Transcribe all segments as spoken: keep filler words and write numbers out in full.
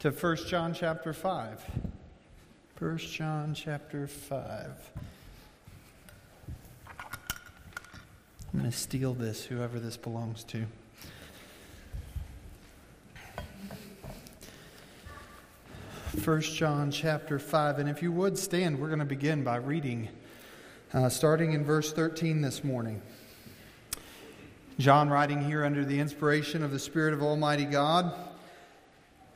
to First John chapter five. First John chapter five. I'm going to steal this, whoever this belongs to. First John chapter five. And if you would stand, we're going to begin by reading, uh, starting in verse thirteen this morning. John writing here under the inspiration of the Spirit of Almighty God.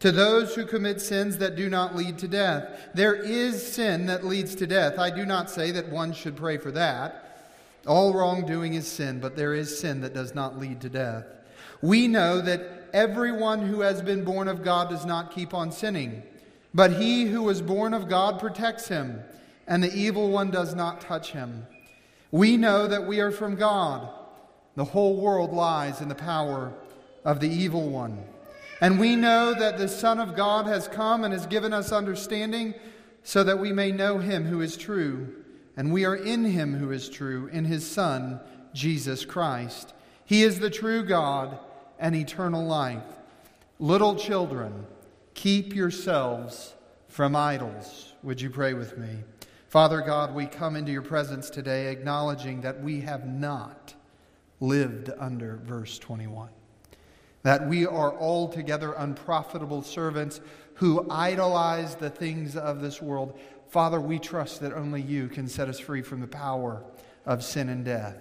To those who commit sins that do not lead to death, there is sin that leads to death. I do not say that one should pray for that. All wrongdoing is sin, but there is sin that does not lead to death. We know that everyone who has been born of God does not keep on sinning, but he who was born of God protects him, and the evil one does not touch him. We know that we are from God. The whole world lies in the power of the evil one. And we know that the Son of God has come and has given us understanding so that we may know Him who is true. And we are in Him who is true, in His Son, Jesus Christ. He is the true God and eternal life. Little children, keep yourselves from idols. Would you pray with me? Father God, we come into your presence today acknowledging that we have not lived under verse twenty-one. That we are altogether unprofitable servants who idolize the things of this world. Father, we trust that only you can set us free from the power of sin and death.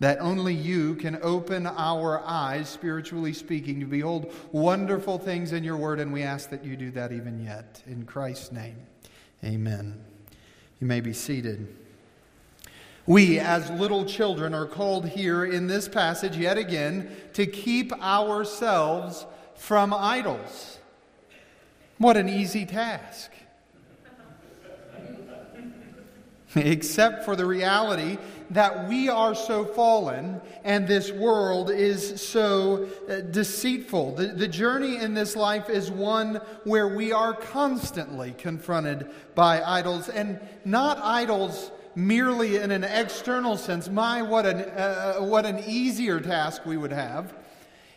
That only you can open our eyes, spiritually speaking, to behold wonderful things in your word, and we ask that you do that even yet. In Christ's name, amen. You may be seated. We, as little children, are called here in this passage yet again to keep ourselves from idols. What an easy task. Except for the reality that we are so fallen and this world is so deceitful. The, the journey in this life is one where we are constantly confronted by idols, and not idols merely in an external sense. My, what an, uh, what an easier task we would have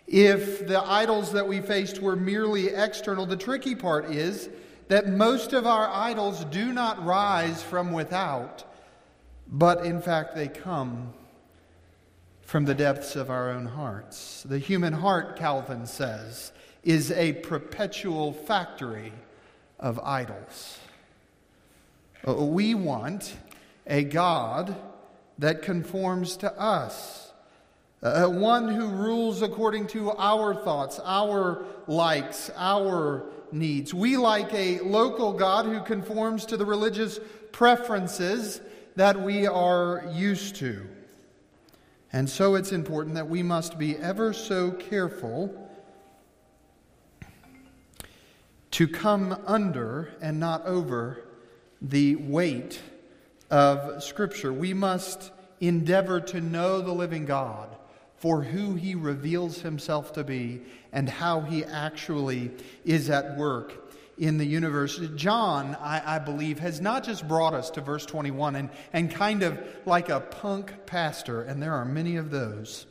if the idols that we faced were merely external. The tricky part is that most of our idols do not rise from without, but in fact they come from the depths of our own hearts. The human heart, Calvin says, is a perpetual factory of idols. We want a God that conforms to us, uh, one who rules according to our thoughts, our likes, our needs. We like a local God who conforms to the religious preferences that we are used to. And so it's important that we must be ever so careful to come under and not over the weight of Scripture. We must endeavor to know the living God for who He reveals Himself to be and how He actually is at work in the universe. John, I, I believe, has not just brought us to verse twenty-one and, and kind of like a punk pastor, and there are many of those,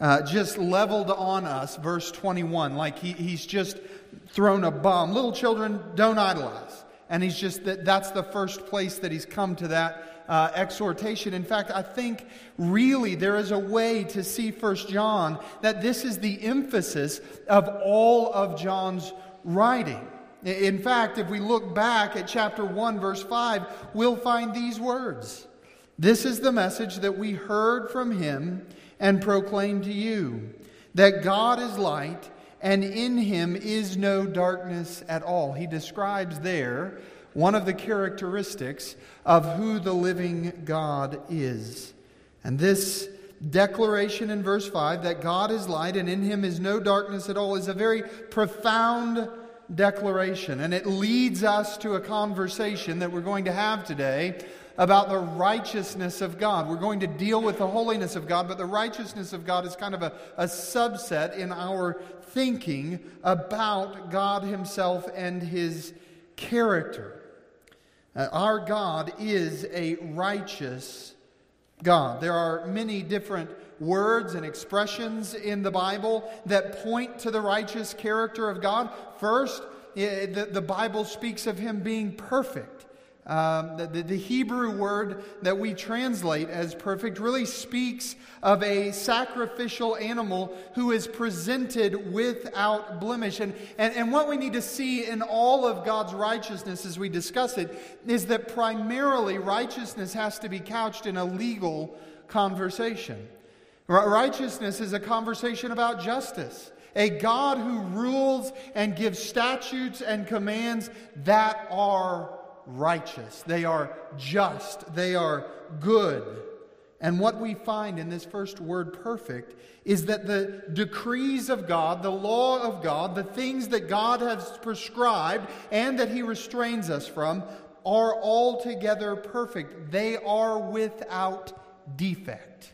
uh, just leveled on us verse twenty-one, like he, he's just thrown a bomb. Little children, don't idolize. And he's just, that that's the first place that he's come to that Uh, exhortation. In fact, I think really there is a way to see First John that this is the emphasis of all of John's writing. In fact, if we look back at chapter one, verse five, we'll find these words. This is the message that we heard from him and proclaimed to you, that God is light and in him is no darkness at all. He describes there one of the characteristics of who the living God is. And this declaration in verse five, that God is light and in him is no darkness at all, is a very profound declaration, and it leads us to a conversation that we're going to have today about the righteousness of God. We're going to deal with the holiness of God, but the righteousness of God is kind of a, a subset in our thinking about God himself and his character. Uh, our God is a righteous God. There are many different words and expressions in the Bible that point to the righteous character of God. First, the, the Bible speaks of him being perfect. Um, the, the Hebrew word that we translate as perfect really speaks of a sacrificial animal who is presented without blemish. And, and, and what we need to see in all of God's righteousness as we discuss it is that primarily righteousness has to be couched in a legal conversation. Righteousness is a conversation about justice. A God who rules and gives statutes and commands that are righteous. They are just. They are good. And what we find in this first word, perfect, is that the decrees of God, the law of God, the things that God has prescribed and that he restrains us from are altogether perfect. They are without defect.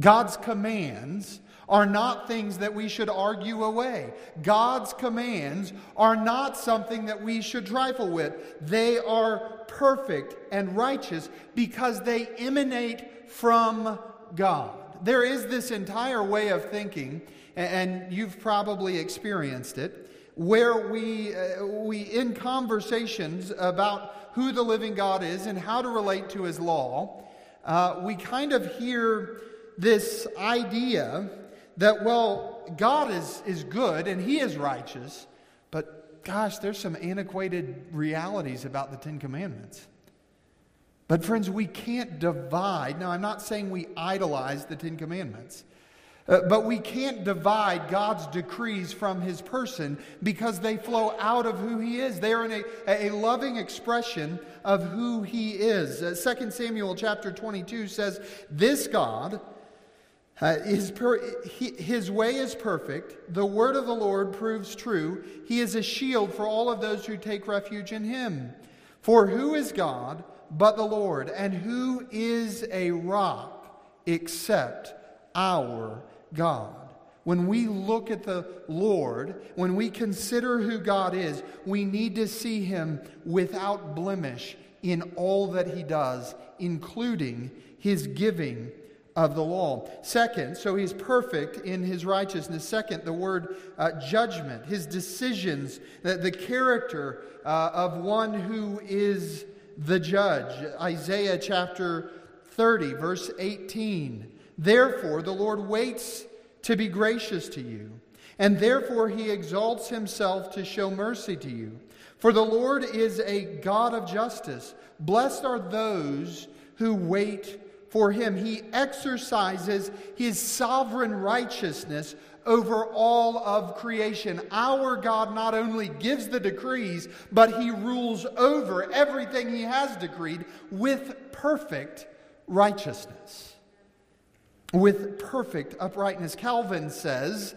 God's commands are not things that we should argue away. God's commands are not something that we should trifle with. They are perfect and righteous because they emanate from God. There is this entire way of thinking, and you've probably experienced it, where we, uh, we in conversations about who the living God is and how to relate to his law, uh, we kind of hear this idea that, well, God is, is good and he is righteous, but gosh, there's some antiquated realities about the Ten Commandments. But friends, we can't divide. Now, I'm not saying we idolize the Ten Commandments, uh, but we can't divide God's decrees from his person because they flow out of who he is. They are in a, a loving expression of who he is. Uh, Second Samuel chapter twenty-two says, this God... Uh, his, per- he, his way is perfect. The word of the Lord proves true. He is a shield for all of those who take refuge in him. For who is God but the Lord? And who is a rock except our God? When we look at the Lord, when we consider who God is, we need to see him without blemish in all that he does, including his giving of the law. Second, so he's perfect in his righteousness. Second, the word uh, judgment, his decisions, the, the character uh, of one who is the judge. Isaiah chapter thirty, verse eighteen. Therefore, the Lord waits to be gracious to you, and therefore he exalts himself to show mercy to you. For the Lord is a God of justice. Blessed are those who wait for him. He exercises his sovereign righteousness over all of creation. Our God not only gives the decrees, but he rules over everything he has decreed with perfect righteousness, with perfect uprightness. Calvin says,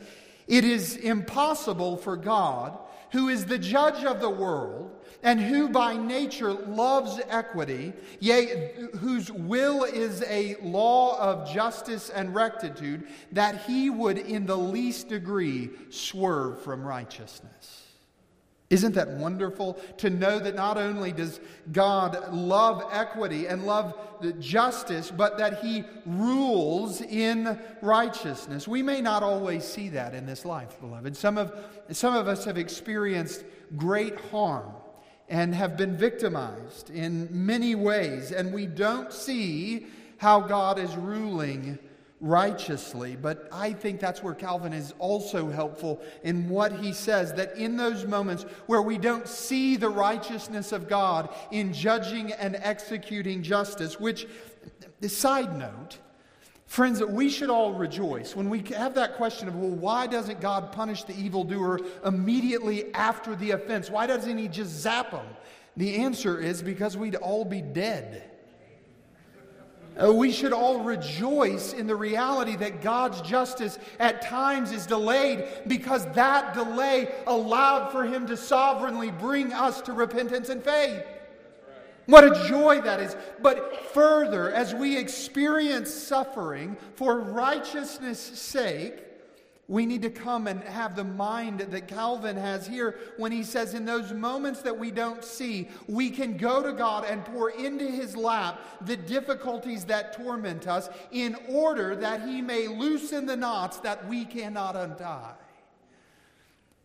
it is impossible for God, who is the judge of the world, and who by nature loves equity, yea, whose will is a law of justice and rectitude, that he would in the least degree swerve from righteousness. Isn't that wonderful to know that not only does God love equity and love justice, but that he rules in righteousness? We may not always see that in this life, beloved. Some of, some of us have experienced great harm and have been victimized in many ways, and we don't see how God is ruling righteously. But I think that's where Calvin is also helpful in what he says, that in those moments where we don't see the righteousness of God in judging and executing justice, which, side note, friends, we should all rejoice when we have that question of, well, why doesn't God punish the evildoer immediately after the offense? Why doesn't he just zap him? The answer is because we'd all be dead. Uh, we should all rejoice in the reality that God's justice at times is delayed, because that delay allowed for Him to sovereignly bring us to repentance and faith. What a joy that is. But further, as we experience suffering for righteousness' sake, we need to come and have the mind that Calvin has here when he says, in those moments that we don't see, we can go to God and pour into His lap the difficulties that torment us, in order that He may loosen the knots that we cannot untie.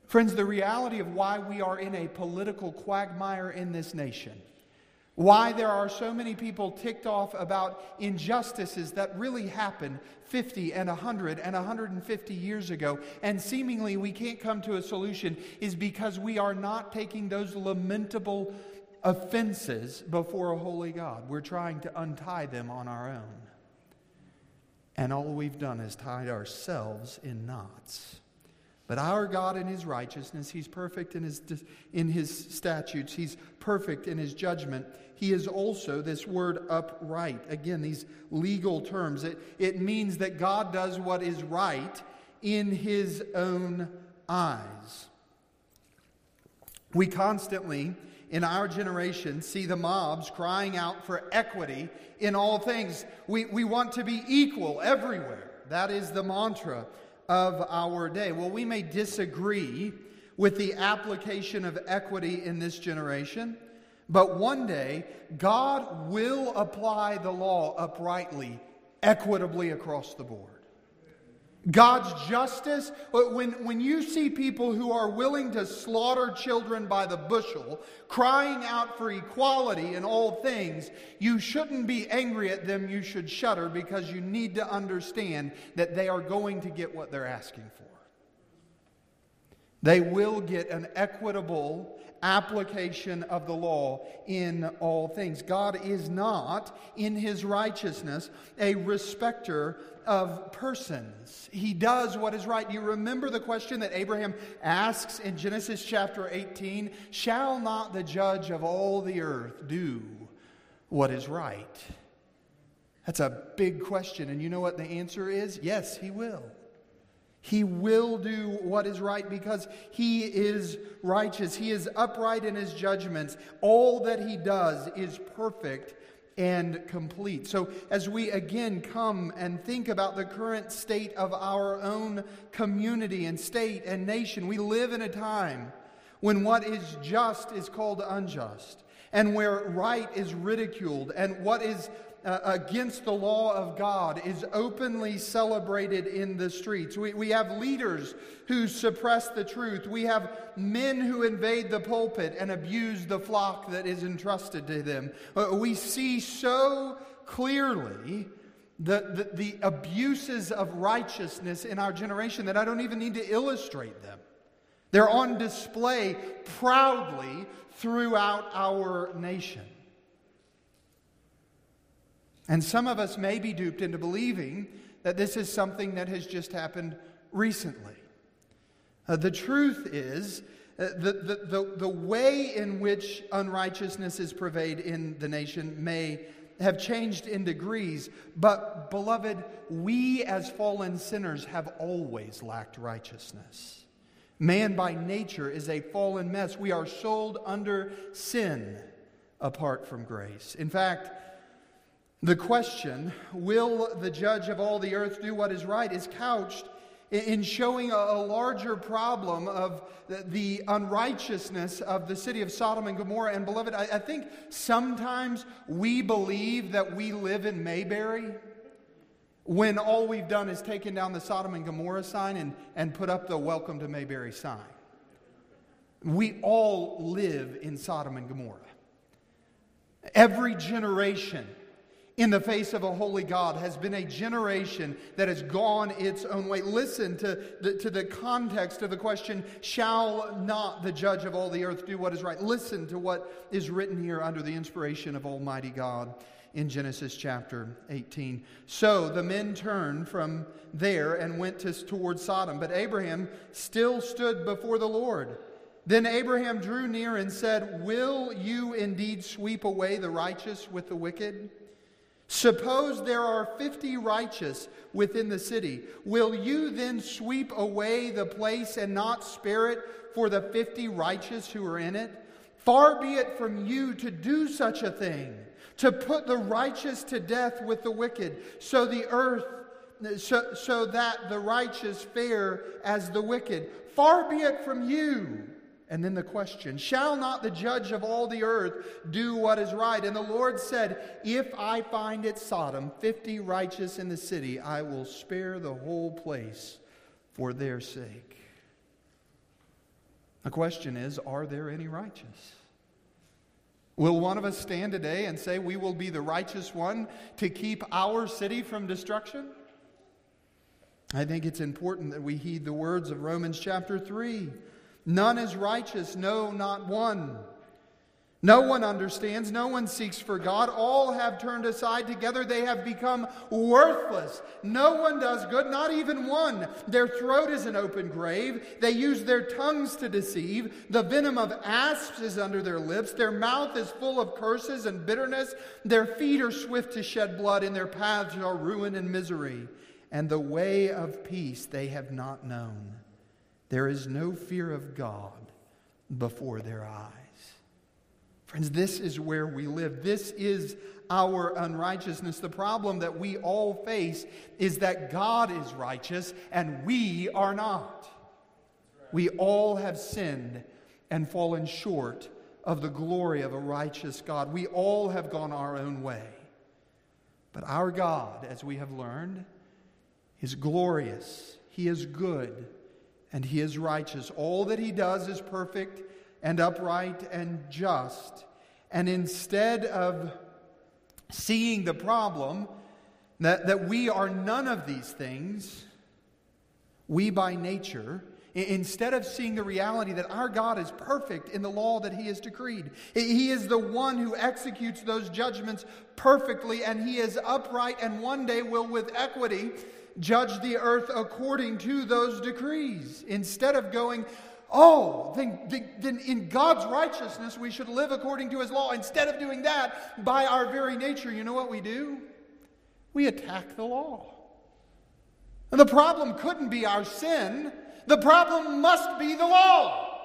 Friends, the reality of why we are in a political quagmire in this nation, why there are so many people ticked off about injustices that really happened fifty and one hundred and one hundred fifty years ago, and seemingly we can't come to a solution, is because we are not taking those lamentable offenses before a holy God. We're trying to untie them on our own. And all we've done is tied ourselves in knots. But our God in His righteousness, He's perfect in His in His statutes. He's perfect in His judgment. He is also this word upright. Again, these legal terms. It, it means that God does what is right in His own eyes. We constantly, in our generation, see the mobs crying out for equity in all things. We, we want to be equal everywhere. That is the mantra of our day. Well, we may disagree with the application of equity in this generation, but one day God will apply the law uprightly, equitably across the board. God's justice, when, when you see people who are willing to slaughter children by the bushel, crying out for equality in all things, you shouldn't be angry at them, you should shudder, because you need to understand that they are going to get what they're asking for. They will get an equitable application of the law in all things. God is not, in His righteousness, a respecter of persons. He does what is right. Do you remember the question that Abraham asks in Genesis chapter eighteen? Shall not the judge of all the earth do what is right? That's a big question. And you know what the answer is? Yes, He will. He will do what is right, because He is righteous. He is upright in His judgments. All that He does is perfect and complete. So as we again come and think about the current state of our own community and state and nation, we live in a time when what is just is called unjust, and where right is ridiculed, and what is Uh, against the law of God is openly celebrated in the streets. We, we have leaders who suppress the truth. We have men who invade the pulpit and abuse the flock that is entrusted to them. Uh, we see so clearly the, the, the abuses of righteousness in our generation that I don't even need to illustrate them. They're on display proudly throughout our nation. And some of us may be duped into believing that this is something that has just happened recently. Uh, the truth is, uh, the, the, the, the way in which unrighteousness is pervaded in the nation may have changed in degrees, but, beloved, we as fallen sinners have always lacked righteousness. Man by nature is a fallen mess. We are sold under sin apart from grace. In fact, the question, will the judge of all the earth do what is right, is couched in showing a larger problem of the unrighteousness of the city of Sodom and Gomorrah. And beloved, I think sometimes we believe that we live in Mayberry when all we've done is taken down the Sodom and Gomorrah sign and, and put up the Welcome to Mayberry sign. We all live in Sodom and Gomorrah. Every generation in the face of a holy God has been a generation that has gone its own way. Listen to the, to the context of the question, shall not the judge of all the earth do what is right? Listen to what is written here under the inspiration of Almighty God in Genesis chapter eighteen. So the men turned from there and went to, toward Sodom, but Abraham still stood before the Lord. Then Abraham drew near and said, will you indeed sweep away the righteous with the wicked? Suppose there are fifty righteous within the city. Will you then sweep away the place and not spare it for the fifty righteous who are in it? Far be it from you to do such a thing, to put the righteous to death with the wicked, so the earth, so, so that the righteous fare as the wicked. Far be it from you. And then the question, shall not the judge of all the earth do what is right? And the Lord said, if I find at Sodom fifty righteous in the city, I will spare the whole place for their sake. The question is, are there any righteous? Will one of us stand today and say we will be the righteous one to keep our city from destruction? I think it's important that we heed the words of Romans chapter three. None is righteous, no, not one. No one understands, no one seeks for God. All have turned aside, together they have become worthless. No one does good, not even one. Their throat is an open grave. They use their tongues to deceive. The venom of asps is under their lips. Their mouth is full of curses and bitterness. Their feet are swift to shed blood, and their paths are ruin and misery. And the way of peace they have not known. There is no fear of God before their eyes. Friends, this is where we live. This is our unrighteousness. The problem that we all face is that God is righteous and we are not. We all have sinned and fallen short of the glory of a righteous God. We all have gone our own way. But our God, as we have learned, is glorious. He is good. And he is righteous. All that he does is perfect and upright and just. And instead of seeing the problem that, that we are none of these things, we by nature, instead of seeing the reality that our God is perfect in the law that he has decreed, he is the one who executes those judgments perfectly, and he is upright and one day will with equity judge the earth according to those decrees. Instead of going, oh, then, then in God's righteousness we should live according to his law. Instead of doing that, by our very nature, you know what we do? We attack the law. And the problem couldn't be our sin. The problem must be the law.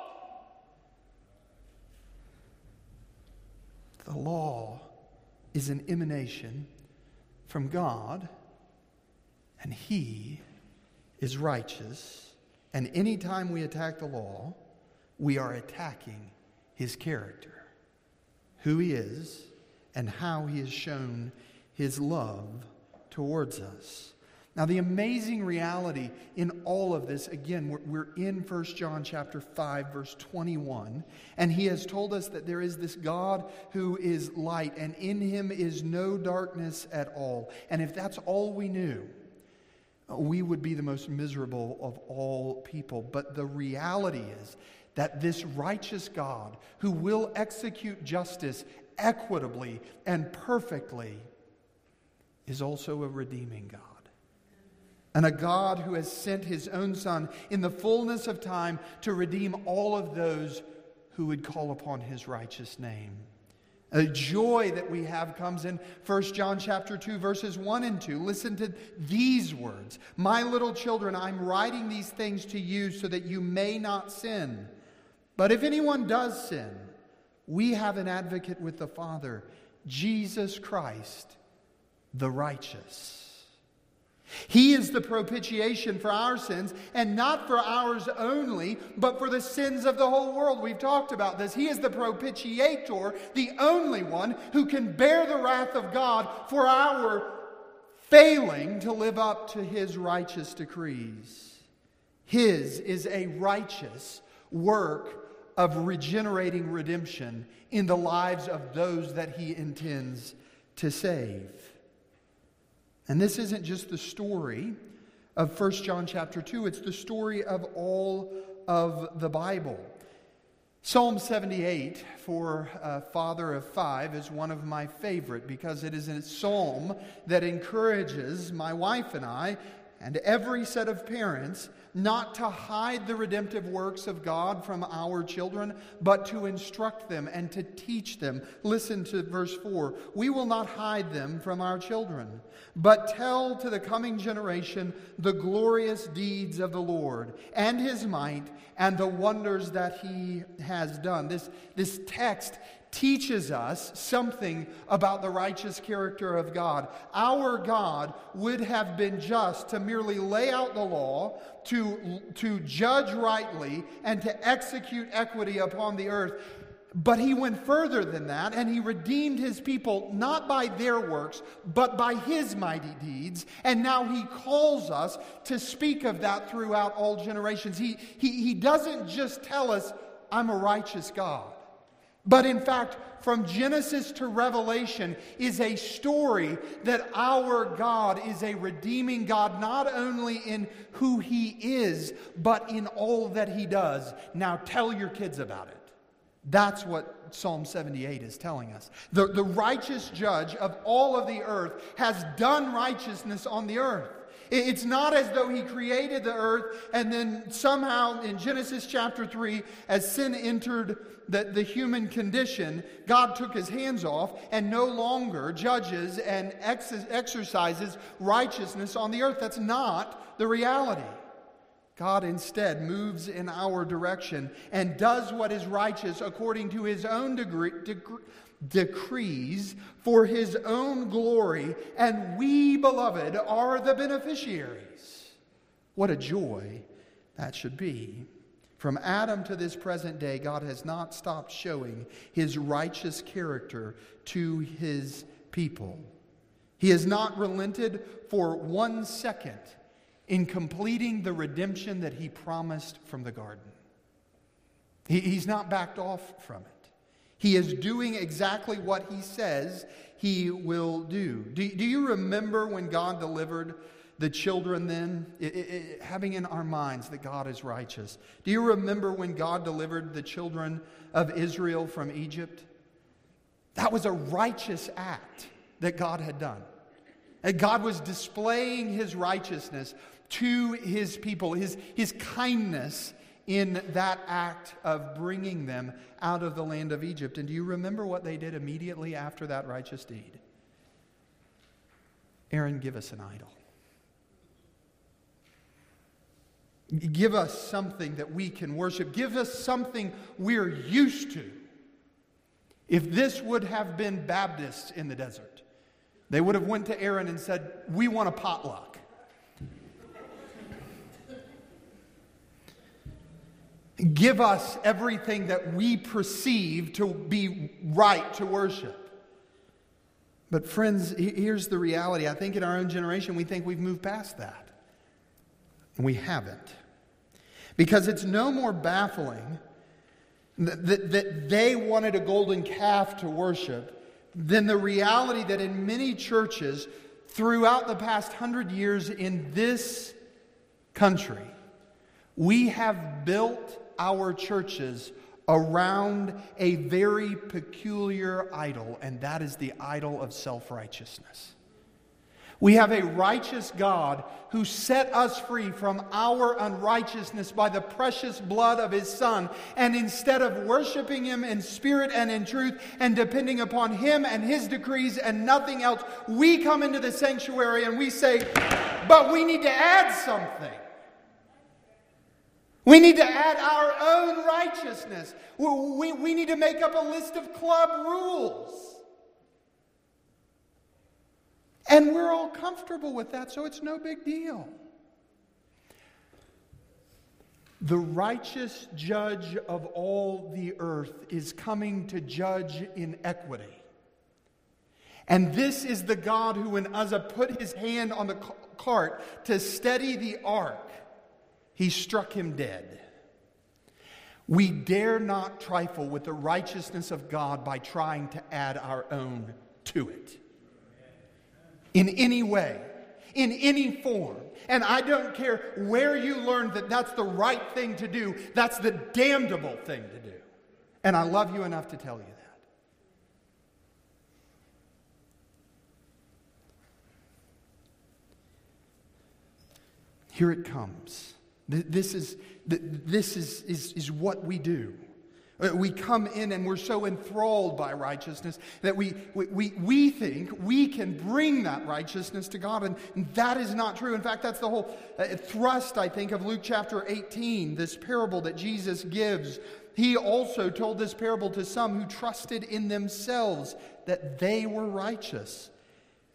The law is an emanation from God. And he is righteous. And any time we attack the law, we are attacking his character, who he is, and how he has shown his love towards us. Now, the amazing reality in all of this, again, we're, we're in First John chapter five, verse twenty-one, and he has told us that there is this God who is light, and in him is no darkness at all. And if that's all we knew, we would be the most miserable of all people. But the reality is that this righteous God, who will execute justice equitably and perfectly, is also a redeeming God. And a God who has sent his own Son in the fullness of time to redeem all of those who would call upon his righteous name. The joy that we have comes in First John chapter two, verses one and two. Listen to these words. My little children, I'm writing these things to you so that you may not sin. But if anyone does sin, we have an advocate with the Father, Jesus Christ, the righteous. He is the propitiation for our sins, and not for ours only, but for the sins of the whole world. We've talked about this. He is the propitiator, the only one who can bear the wrath of God for our failing to live up to his righteous decrees. His is a righteous work of regenerating redemption in the lives of those that he intends to save. And this isn't just the story of First John chapter two. It's the story of all of the Bible. Psalm seventy-eight, for a father of five, is one of my favorite because it is a psalm that encourages my wife and I and every set of parents not to hide the redemptive works of God from our children, but to instruct them and to teach them. Listen to verse four. We will not hide them from our children, but tell to the coming generation the glorious deeds of the Lord and His might and the wonders that He has done. This, this text teaches us something about the righteous character of God. Our God would have been just to merely lay out the law, to, to judge rightly, and to execute equity upon the earth. But He went further than that, and He redeemed His people not by their works, but by His mighty deeds. And now He calls us to speak of that throughout all generations. He, he, he doesn't just tell us, I'm a righteous God. But in fact, from Genesis to Revelation is a story that our God is a redeeming God, not only in who He is, but in all that He does. Now tell your kids about it. That's what Psalm seventy-eight is telling us. The, the righteous judge of all of the earth has done righteousness on the earth. It's not as though He created the earth and then somehow in Genesis chapter three, as sin entered the, the human condition, God took His hands off and no longer judges and ex- exercises righteousness on the earth. That's not the reality. God instead moves in our direction and does what is righteous according to His own degree, degree, decrees for His own glory, and we, beloved, are the beneficiaries. What a joy that should be. From Adam to this present day, God has not stopped showing His righteous character to His people. He has not relented for one second in completing the redemption that He promised from the garden. He, he's not backed off from it. He is doing exactly what He says He will do. Do, do you remember when God delivered the children then? It, it, it, having in our minds that God is righteous. Do you remember when God delivered the children of Israel from Egypt? That was a righteous act that God had done. And God was displaying His righteousness to His people, His, his kindness in that act of bringing them out of the land of Egypt. And do you remember what they did immediately after that righteous deed? Aaron, give us an idol. Give us something that we can worship. Give us something we're used to. If this would have been Baptists in the desert, they would have went to Aaron and said, we want a potluck. Give us everything that we perceive to be right to worship. But friends, here's the reality. I think in our own generation, we think we've moved past that. We haven't. Because it's no more baffling that, that, that they wanted a golden calf to worship than the reality that in many churches throughout the past hundred years in this country, we have built our churches around a very peculiar idol, and that is the idol of self-righteousness. We have a righteous God who set us free from our unrighteousness by the precious blood of His Son. And instead of worshiping Him in spirit and in truth and depending upon Him and His decrees and nothing else, we come into the sanctuary and we say, but we need to add something. We need to add our own righteousness. We, we, we need to make up a list of club rules. And we're all comfortable with that, so it's no big deal. The righteous judge of all the earth is coming to judge in equity. And this is the God who, when Uzzah put his hand on the cart to steady the ark, He struck him dead. We dare not trifle with the righteousness of God by trying to add our own to it. In any way, in any form. And I don't care where you learned that that's the right thing to do. That's the damnable thing to do. And I love you enough to tell you that. Here it comes. This is this is, is, is what we do. We come in and we're so enthralled by righteousness that we we we think we can bring that righteousness to God, and that is not true. In fact, that's the whole thrust, I think, of Luke chapter eighteen, this parable that Jesus gives. He also told this parable to some who trusted in themselves that they were righteous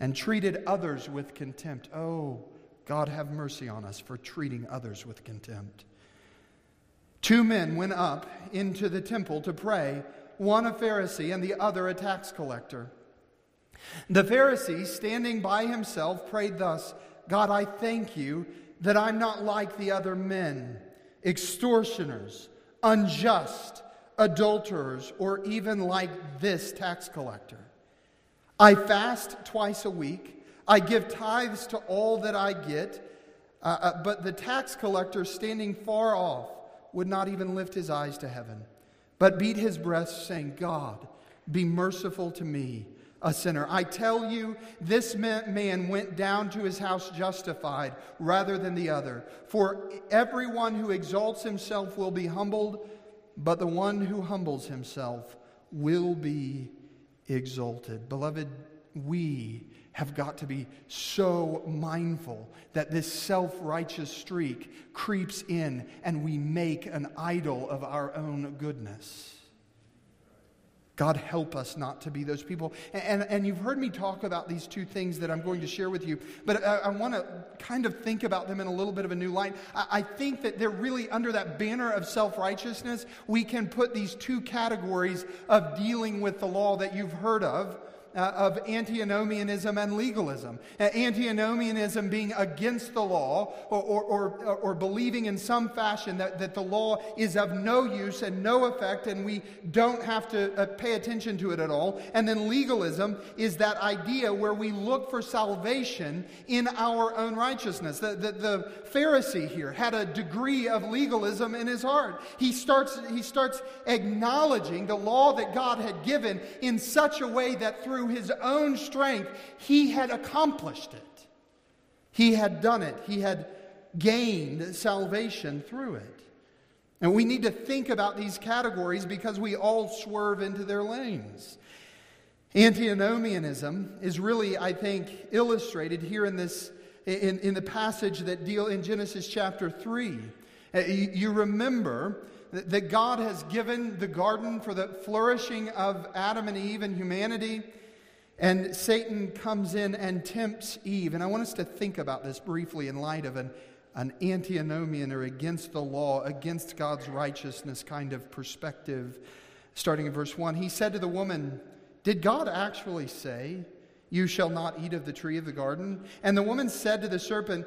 and treated others with contempt. Oh, God, have mercy on us for treating others with contempt. Two men went up into the temple to pray, one a Pharisee and the other a tax collector. The Pharisee, standing by himself, prayed thus, God, I thank you that I'm not like the other men, extortioners, unjust, adulterers, or even like this tax collector. I fast twice a week. I give tithes to all that I get. Uh, uh, but the tax collector, standing far off, would not even lift his eyes to heaven, but beat his breast, saying, God, be merciful to me, a sinner. I tell you, this man went down to his house justified rather than the other. For everyone who exalts himself will be humbled, but the one who humbles himself will be exalted. Beloved, we have got to be so mindful that this self-righteous streak creeps in and we make an idol of our own goodness. God, help us not to be those people. And, and, and you've heard me talk about these two things that I'm going to share with you, but I, I want to kind of think about them in a little bit of a new light. I, I think that they're really under that banner of self-righteousness. We can put these two categories of dealing with the law that you've heard of, Uh, of antinomianism and legalism. Uh, antinomianism being against the law, or, or, or, or believing in some fashion that, that the law is of no use and no effect and we don't have to uh, pay attention to it at all. And then legalism is that idea where we look for salvation in our own righteousness. The, the, the Pharisee here had a degree of legalism in his heart. He starts, he starts acknowledging the law that God had given in such a way that through his own strength, he had accomplished it. He had done it. He had gained salvation through it. And we need to think about these categories because we all swerve into their lanes. Antinomianism is really, I think, illustrated here in this in, in the passage that deal in Genesis chapter three. You remember that God has given the garden for the flourishing of Adam and Eve and humanity, and Satan comes in and tempts Eve. And I want us to think about this briefly in light of an, an antinomian or against the law, against God's righteousness kind of perspective. Starting in verse one, he said to the woman, did God actually say, you shall not eat of the tree of the garden? And the woman said to the serpent,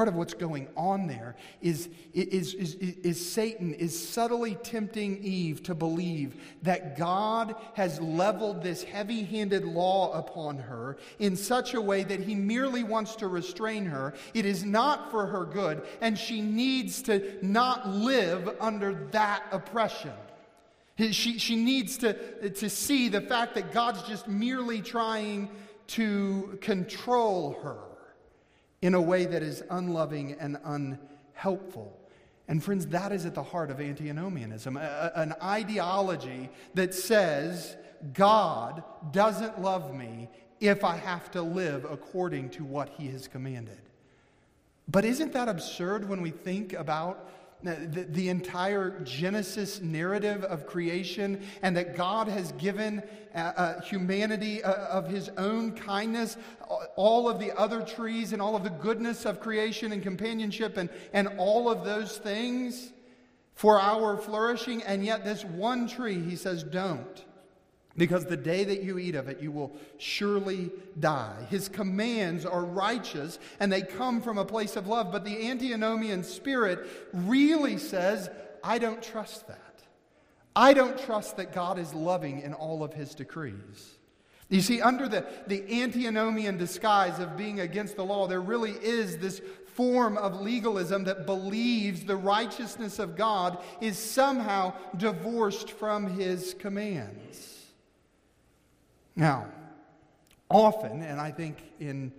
Part of what's going on there is, is, is, is, is Satan is subtly tempting Eve to believe that God has leveled this heavy-handed law upon her in such a way that he merely wants to restrain her. It is not for her good, and she needs to not live under that oppression. She, she needs to, to see the fact that God's just merely trying to control her in a way that is unloving and unhelpful. And friends, that is at the heart of antinomianism, a, an ideology that says God doesn't love me if I have to live according to what he has commanded. But isn't that absurd when we think about The, the entire Genesis narrative of creation, and that God has given uh, uh, humanity uh, of his own kindness, all of the other trees and all of the goodness of creation and companionship and, and all of those things for our flourishing, and yet this one tree, he says, don't. Because the day that you eat of it, you will surely die. His commands are righteous, and they come from a place of love. But the antinomian spirit really says, I don't trust that. I don't trust that God is loving in all of his decrees. You see, under the, the antinomian disguise of being against the law, there really is this form of legalism that believes the righteousness of God is somehow divorced from his commands. Now, often, and I think in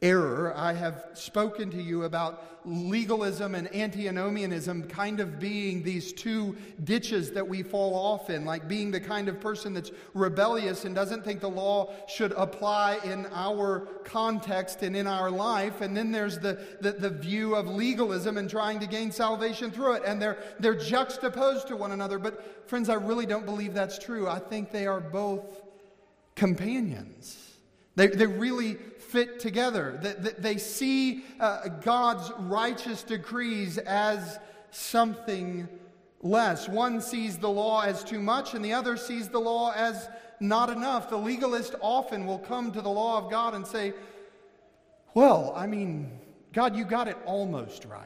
error, I have spoken to you about legalism and antinomianism kind of being these two ditches that we fall off in, like being the kind of person that's rebellious and doesn't think the law should apply in our context and in our life. And then there's the, the, the view of legalism and trying to gain salvation through it. And they're, they're juxtaposed to one another. But friends, I really don't believe that's true. I think they are both companions. They, they really fit together. They, they see uh, God's righteous decrees as something less. One sees the law as too much, and the other sees the law as not enough. The legalist often will come to the law of God and say, well, I mean, God, you got it almost right.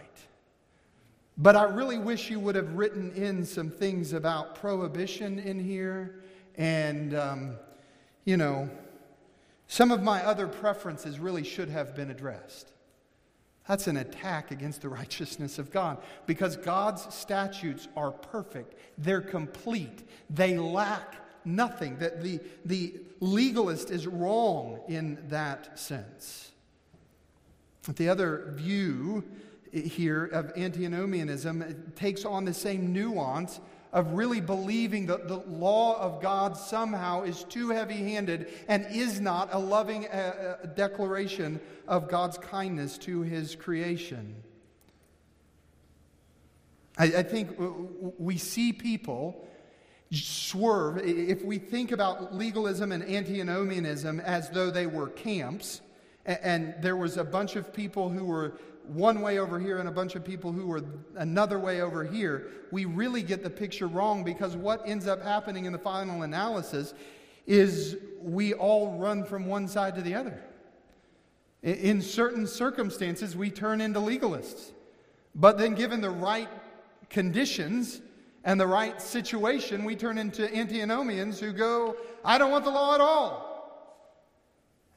But I really wish you would have written in some things about prohibition in here and, um, you know, some of my other preferences really should have been addressed. That's an attack against the righteousness of God, because God's statutes are perfect. They're complete. They lack nothing. That the, the legalist is wrong in that sense. But the other view here of antinomianism takes on the same nuance of really believing that the law of God somehow is too heavy-handed and is not a loving uh, declaration of God's kindness to his creation. I, I think we see people swerve. If we think about legalism and antinomianism as though they were camps, and, and there was a bunch of people who were one way over here and a bunch of people who are another way over here, we really get the picture wrong, because what ends up happening in the final analysis is we all run from one side to the other. In certain circumstances, we turn into legalists. But then given the right conditions and the right situation, we turn into antinomians who go, I don't want the law at all.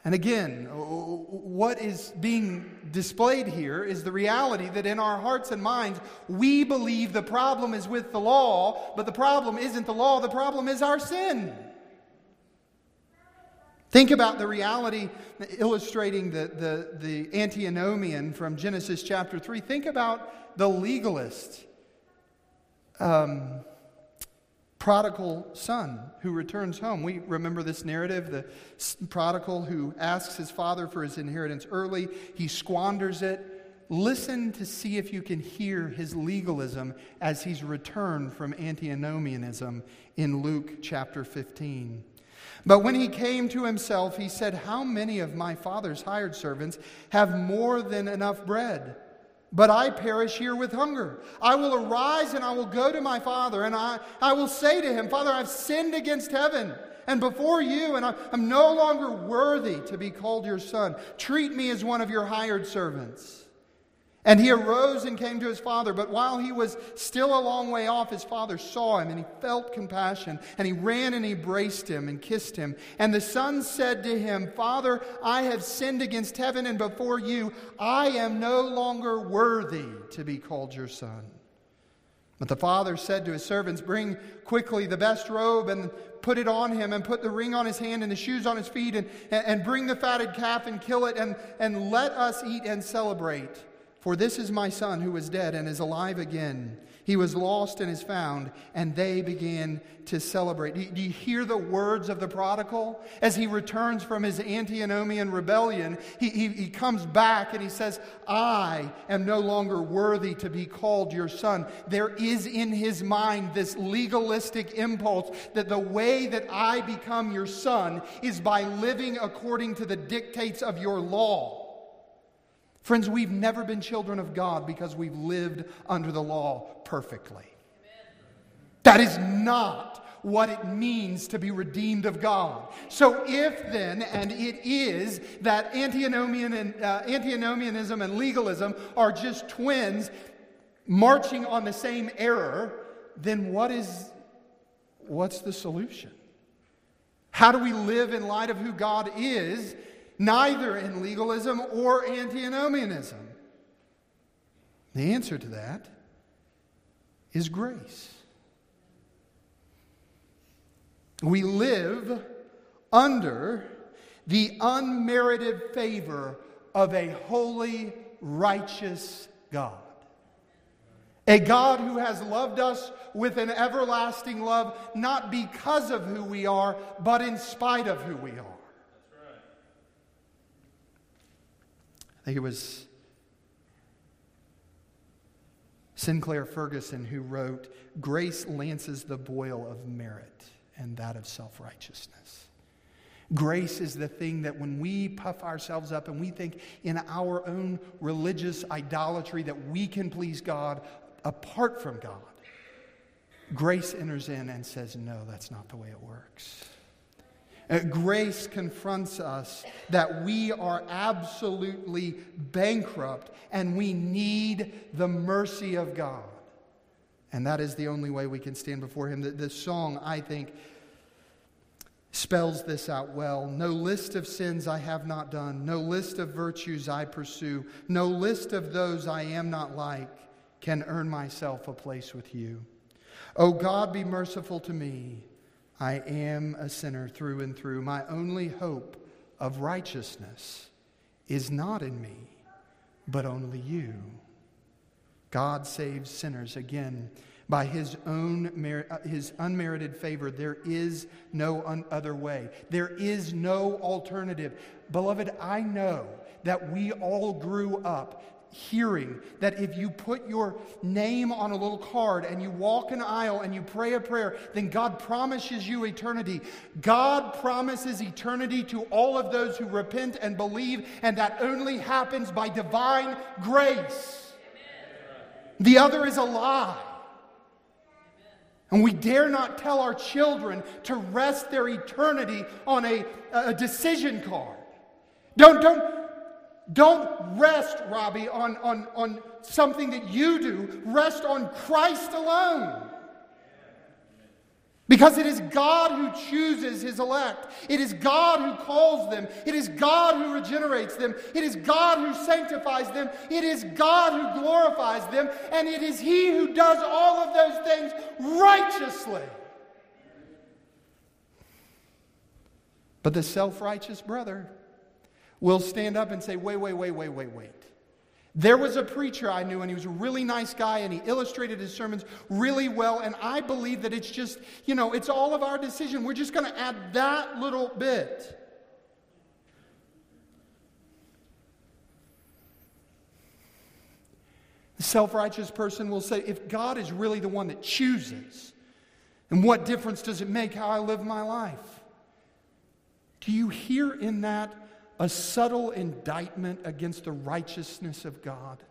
And again, what is being displayed here is the reality that in our hearts and minds, we believe the problem is with the law, but the problem isn't the law, the problem is our sin. Think about the reality illustrating the, the, the antinomian from Genesis chapter three. Think about the legalist, um, prodigal son who returns home. We remember this narrative, the prodigal who asks his father for his inheritance early. He squanders it. Listen to see if you can hear his legalism as he's returned from antinomianism in Luke chapter fifteen. But when he came to himself, he said, how many of my father's hired servants have more than enough bread? But I perish here with hunger. I will arise and I will go to my father, and I, I will say to him, Father, I've sinned against heaven and before you, and I, I'm no longer worthy to be called your son. Treat me as one of your hired servants. And he arose and came to his father, but while he was still a long way off, his father saw him, and he felt compassion, and he ran and he embraced him and kissed him. And the son said to him, Father, I have sinned against heaven and before you. I am no longer worthy to be called your son. But the father said to his servants, bring quickly the best robe and put it on him, and put the ring on his hand and the shoes on his feet, and, and bring the fatted calf and kill it, and, and let us eat and celebrate. For this is my son who was dead and is alive again. He was lost and is found, and they began to celebrate. Do you hear the words of the prodigal? As he returns from his antinomian rebellion, he, he, he comes back and he says, I am no longer worthy to be called your son. There is in his mind this legalistic impulse that the way that I become your son is by living according to the dictates of your law. Friends, we've never been children of God because we've lived under the law perfectly. Amen. That is not what it means to be redeemed of God. So if then, and it is, that antinomian and, uh, antinomianism and legalism are just twins marching on the same error, then what is, what's the solution? How do we live in light of who God is, neither in legalism or antinomianism? The answer to that is grace. We live under the unmerited favor of a holy, righteous God. A God who has loved us with an everlasting love, not because of who we are, but in spite of who we are. That's right. I think it was Sinclair Ferguson who wrote, "Grace lances the boil of merit and that of self-righteousness." Grace is the thing that when we puff ourselves up and we think in our own religious idolatry that we can please God apart from God, grace enters in and says, no, that's not the way it works. Uh, grace confronts us that we are absolutely bankrupt and we need the mercy of God. And that is the only way we can stand before Him. This song, I think, spells this out well. No list of sins I have not done, no list of virtues I pursue, no list of those I am not like can earn myself a place with you. O God, be merciful to me. I am a sinner through and through. My only hope of righteousness is not in me, but only you. God saves sinners again. By his own mer- his unmerited favor, there is no un- other way. There is no alternative. Beloved, I know that we all grew up hearing that if you put your name on a little card and you walk an aisle and you pray a prayer, then God promises you eternity. God promises eternity to all of those who repent and believe, and that only happens by divine grace. Amen. The other is a lie. And we dare not tell our children to rest their eternity on a, a decision card. Don't, don't, don't rest, Robbie, on, on, on something that you do. Rest on Christ alone. Because it is God who chooses His elect. It is God who calls them. It is God who regenerates them. It is God who sanctifies them. It is God who glorifies them. And it is He who does all of those things righteously. But the self-righteous brother will stand up and say, wait, wait, wait, wait, wait, wait. There was a preacher I knew, and he was a really nice guy, and he illustrated his sermons really well, and I believe that it's just, you know, it's all of our decision. We're just going to add that little bit. The self-righteous person will say, if God is really the one that chooses, and what difference does it make how I live my life? Do you hear in that a subtle indictment against the righteousness of God?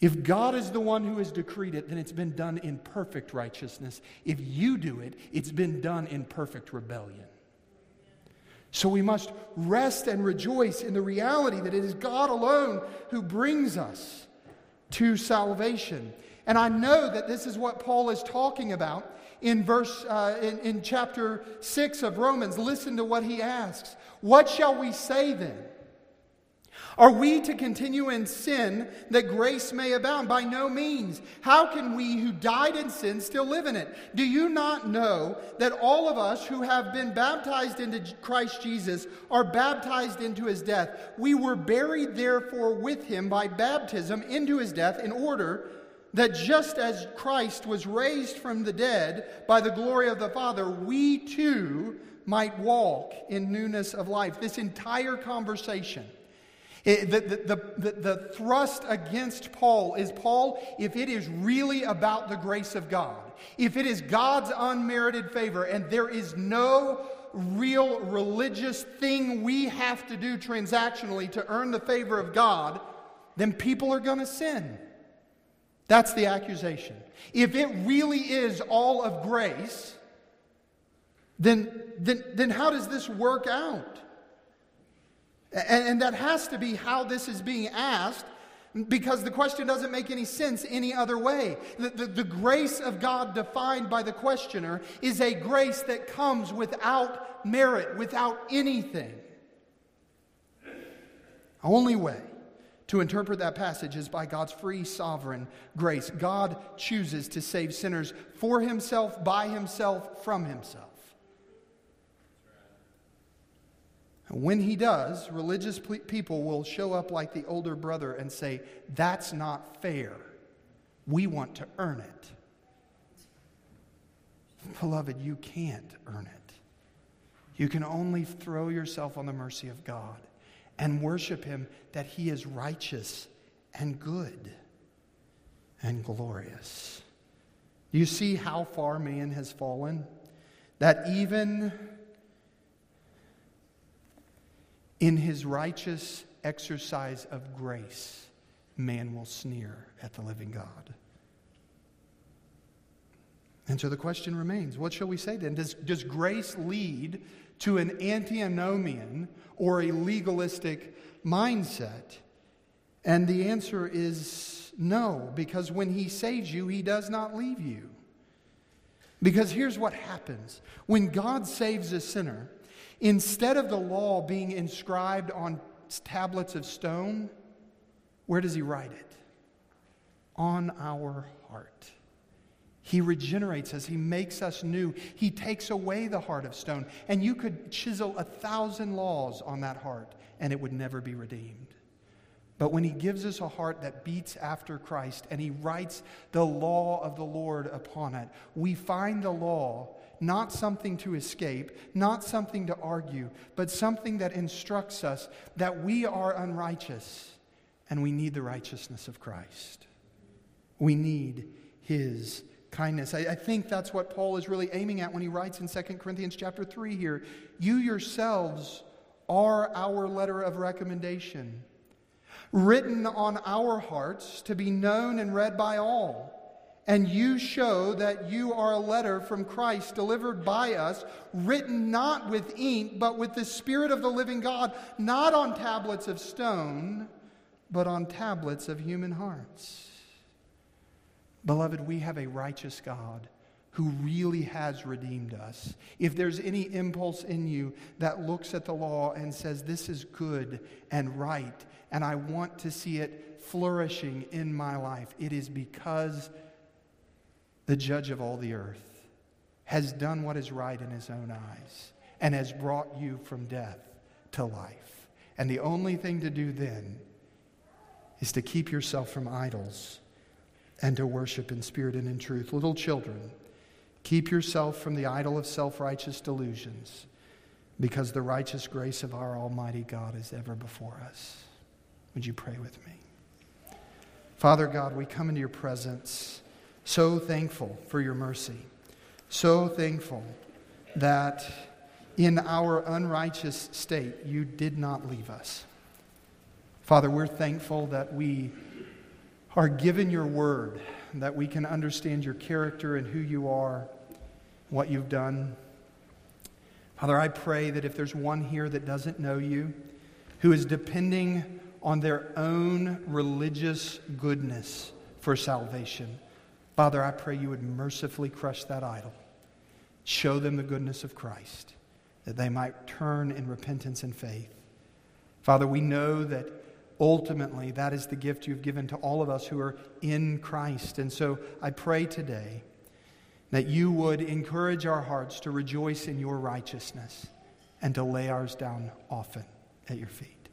If God is the one who has decreed it, then it's been done in perfect righteousness. If you do it, it's been done in perfect rebellion. So we must rest and rejoice in the reality that it is God alone who brings us to salvation. And I know that this is what Paul is talking about in verse uh, in, in chapter six of Romans. Listen to what he asks. What shall we say then? Are we to continue in sin that grace may abound? By no means. How can we who died in sin still live in it? Do you not know that all of us who have been baptized into Christ Jesus are baptized into His death? We were buried therefore with Him by baptism into His death, in order that just as Christ was raised from the dead by the glory of the Father, we too might walk in newness of life. This entire conversation, it, the, the, the, the thrust against Paul is, Paul, if it is really about the grace of God, if it is God's unmerited favor, and there is no real religious thing we have to do transactionally to earn the favor of God, then people are going to sin. That's the accusation. If it really is all of grace, then, then, then how does this work out? And, and that has to be how this is being asked because the question doesn't make any sense any other way. The, the, the grace of God defined by the questioner is a grace that comes without merit, without anything. The only way to interpret that passage is by God's free sovereign grace. God chooses to save sinners for himself, by himself, from himself. And when he does, religious people will show up like the older brother and say, "That's not fair. We want to earn it." Beloved, you can't earn it. You can only throw yourself on the mercy of God and worship him that he is righteous and good and glorious. You see how far man has fallen? That even in his righteous exercise of grace, man will sneer at the living God. And so the question remains, what shall we say then? Does, does grace lead to an antinomian or a legalistic mindset? And the answer is no, because when he saves you, he does not leave you. Because here's what happens. When God saves a sinner, instead of the law being inscribed on tablets of stone, where does he write it? On our heart. He regenerates us. He makes us new. He takes away the heart of stone. And you could chisel a thousand laws on that heart, and it would never be redeemed. But when he gives us a heart that beats after Christ, and he writes the law of the Lord upon it, we find the law not something to escape, not something to argue, but something that instructs us that we are unrighteous, and we need the righteousness of Christ. We need his righteousness. Kindness. I, I think that's what Paul is really aiming at when he writes in Second Corinthians chapter three here. You yourselves are our letter of recommendation, written on our hearts to be known and read by all. And you show that you are a letter from Christ delivered by us, written not with ink, but with the Spirit of the living God, not on tablets of stone, but on tablets of human hearts. Beloved, we have a righteous God who really has redeemed us. If there's any impulse in you that looks at the law and says, this is good and right, and I want to see it flourishing in my life, it is because the judge of all the earth has done what is right in his own eyes and has brought you from death to life. And the only thing to do then is to keep yourself from idols and to worship in spirit and in truth. Little children, keep yourself from the idol of self-righteous delusions, because the righteous grace of our Almighty God is ever before us. Would you pray with me? Father God, we come into your presence so thankful for your mercy, so thankful that in our unrighteous state you did not leave us. Father, we're thankful that we are given your word, that we can understand your character and who you are, what you've done. Father, I pray that if there's one here that doesn't know you, who is depending on their own religious goodness for salvation, Father, I pray you would mercifully crush that idol. Show them the goodness of Christ, that they might turn in repentance and faith. Father, we know that ultimately, that is the gift you've given to all of us who are in Christ. And so I pray today that you would encourage our hearts to rejoice in your righteousness and to lay ours down often at your feet.